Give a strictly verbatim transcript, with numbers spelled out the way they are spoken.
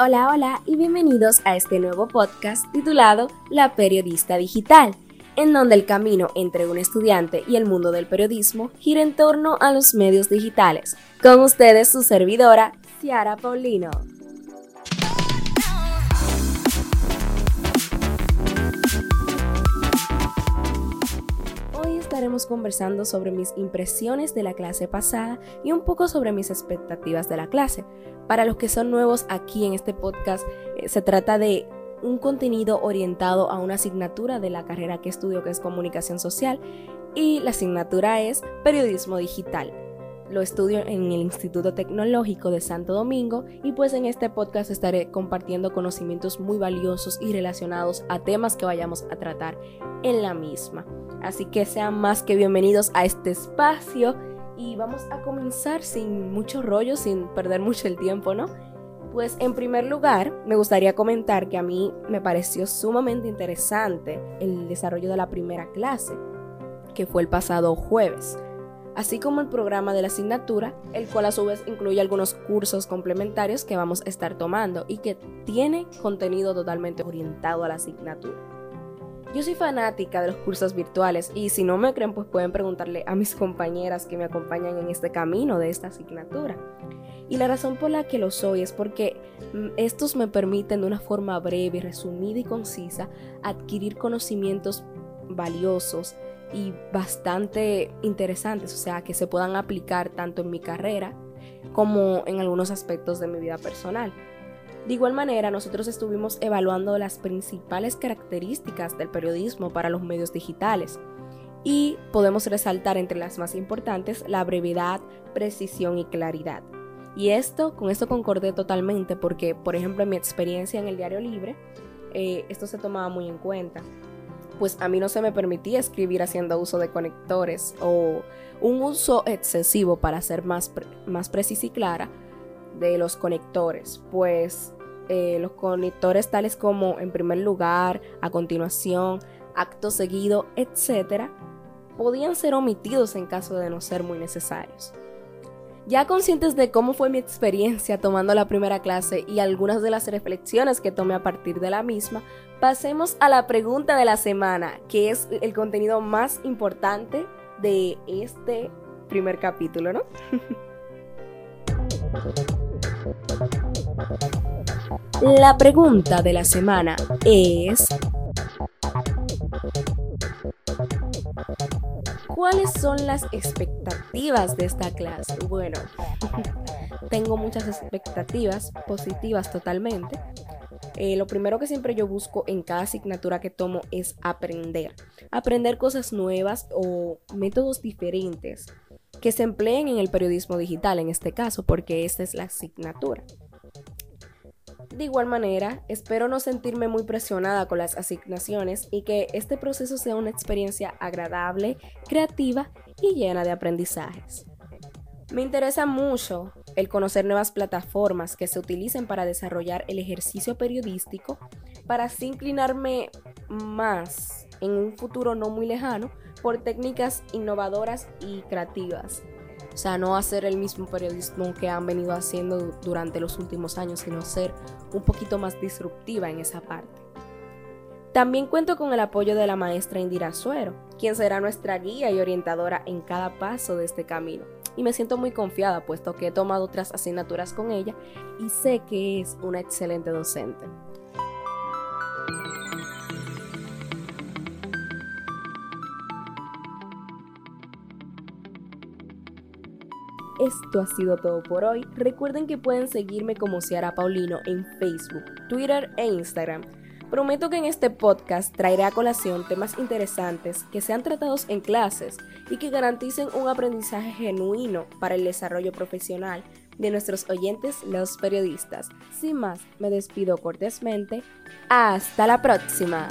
Hola, hola y bienvenidos a este nuevo podcast titulado La Periodista Digital, en donde el camino entre un estudiante y el mundo del periodismo gira en torno a los medios digitales. Con ustedes su servidora, Xiara Paulino. Estaremos conversando sobre mis impresiones de la clase pasada y un poco sobre mis expectativas de la clase. Para los que son nuevos aquí en este podcast, eh, se trata de un contenido orientado a una asignatura de la carrera que estudio, que es Comunicación Social, y la asignatura es Periodismo Digital. Lo estudio en el Instituto Tecnológico de Santo Domingo y pues en este podcast estaré compartiendo conocimientos muy valiosos y relacionados a temas que vayamos a tratar en la misma. Así que sean más que bienvenidos a este espacio y vamos a comenzar sin mucho rollo, sin perder mucho el tiempo, ¿no? Pues en primer lugar me gustaría comentar que a mí me pareció sumamente interesante el desarrollo de la primera clase, que fue el pasado jueves, así como el programa de la asignatura, el cual a su vez incluye algunos cursos complementarios que vamos a estar tomando y que tiene contenido totalmente orientado a la asignatura. Yo soy fanática de los cursos virtuales y si no me creen, pues pueden preguntarle a mis compañeras que me acompañan en este camino de esta asignatura. Y la razón por la que lo soy es porque estos me permiten de una forma breve, resumida y concisa adquirir conocimientos valiosos y bastante interesantes, o sea, que se puedan aplicar tanto en mi carrera como en algunos aspectos de mi vida personal. De igual manera, nosotros estuvimos evaluando las principales características del periodismo para los medios digitales y podemos resaltar entre las más importantes la brevedad, precisión y claridad. Y esto, con esto concordé totalmente porque, por ejemplo, en mi experiencia en el Diario Libre, eh, esto se tomaba muy en cuenta. Pues a mí no se me permitía escribir haciendo uso de conectores o un uso excesivo, para ser más, pre- más precisa y clara, de los conectores. Pues eh, los conectores tales como en primer lugar, a continuación, acto seguido, etcétera, podían ser omitidos en caso de no ser muy necesarios. Ya conscientes de cómo fue mi experiencia tomando la primera clase y algunas de las reflexiones que tomé a partir de la misma, pasemos a la pregunta de la semana, que es el contenido más importante de este primer capítulo, ¿no? La pregunta de la semana es: ¿cuáles son las expectativas de esta clase? Bueno, tengo muchas expectativas positivas totalmente. Eh, lo primero que siempre yo busco en cada asignatura que tomo es aprender. Aprender cosas nuevas o métodos diferentes que se empleen en el periodismo digital, en este caso, porque esta es la asignatura. De igual manera, espero no sentirme muy presionada con las asignaciones y que este proceso sea una experiencia agradable, creativa y llena de aprendizajes. Me interesa mucho el conocer nuevas plataformas que se utilicen para desarrollar el ejercicio periodístico, para así inclinarme más en un futuro no muy lejano por técnicas innovadoras y creativas. O sea, no hacer el mismo periodismo que han venido haciendo durante los últimos años, sino ser un poquito más disruptiva en esa parte. También cuento con el apoyo de la maestra Indira Suero, quien será nuestra guía y orientadora en cada paso de este camino. Y me siento muy confiada, puesto que he tomado otras asignaturas con ella y sé que es una excelente docente. Esto ha sido todo por hoy. Recuerden que pueden seguirme como Xiara Paulino en Facebook, Twitter e Instagram. Prometo que en este podcast traeré a colación temas interesantes que sean tratados en clases y que garanticen un aprendizaje genuino para el desarrollo profesional de nuestros oyentes, los periodistas. Sin más, me despido cortésmente. ¡Hasta la próxima!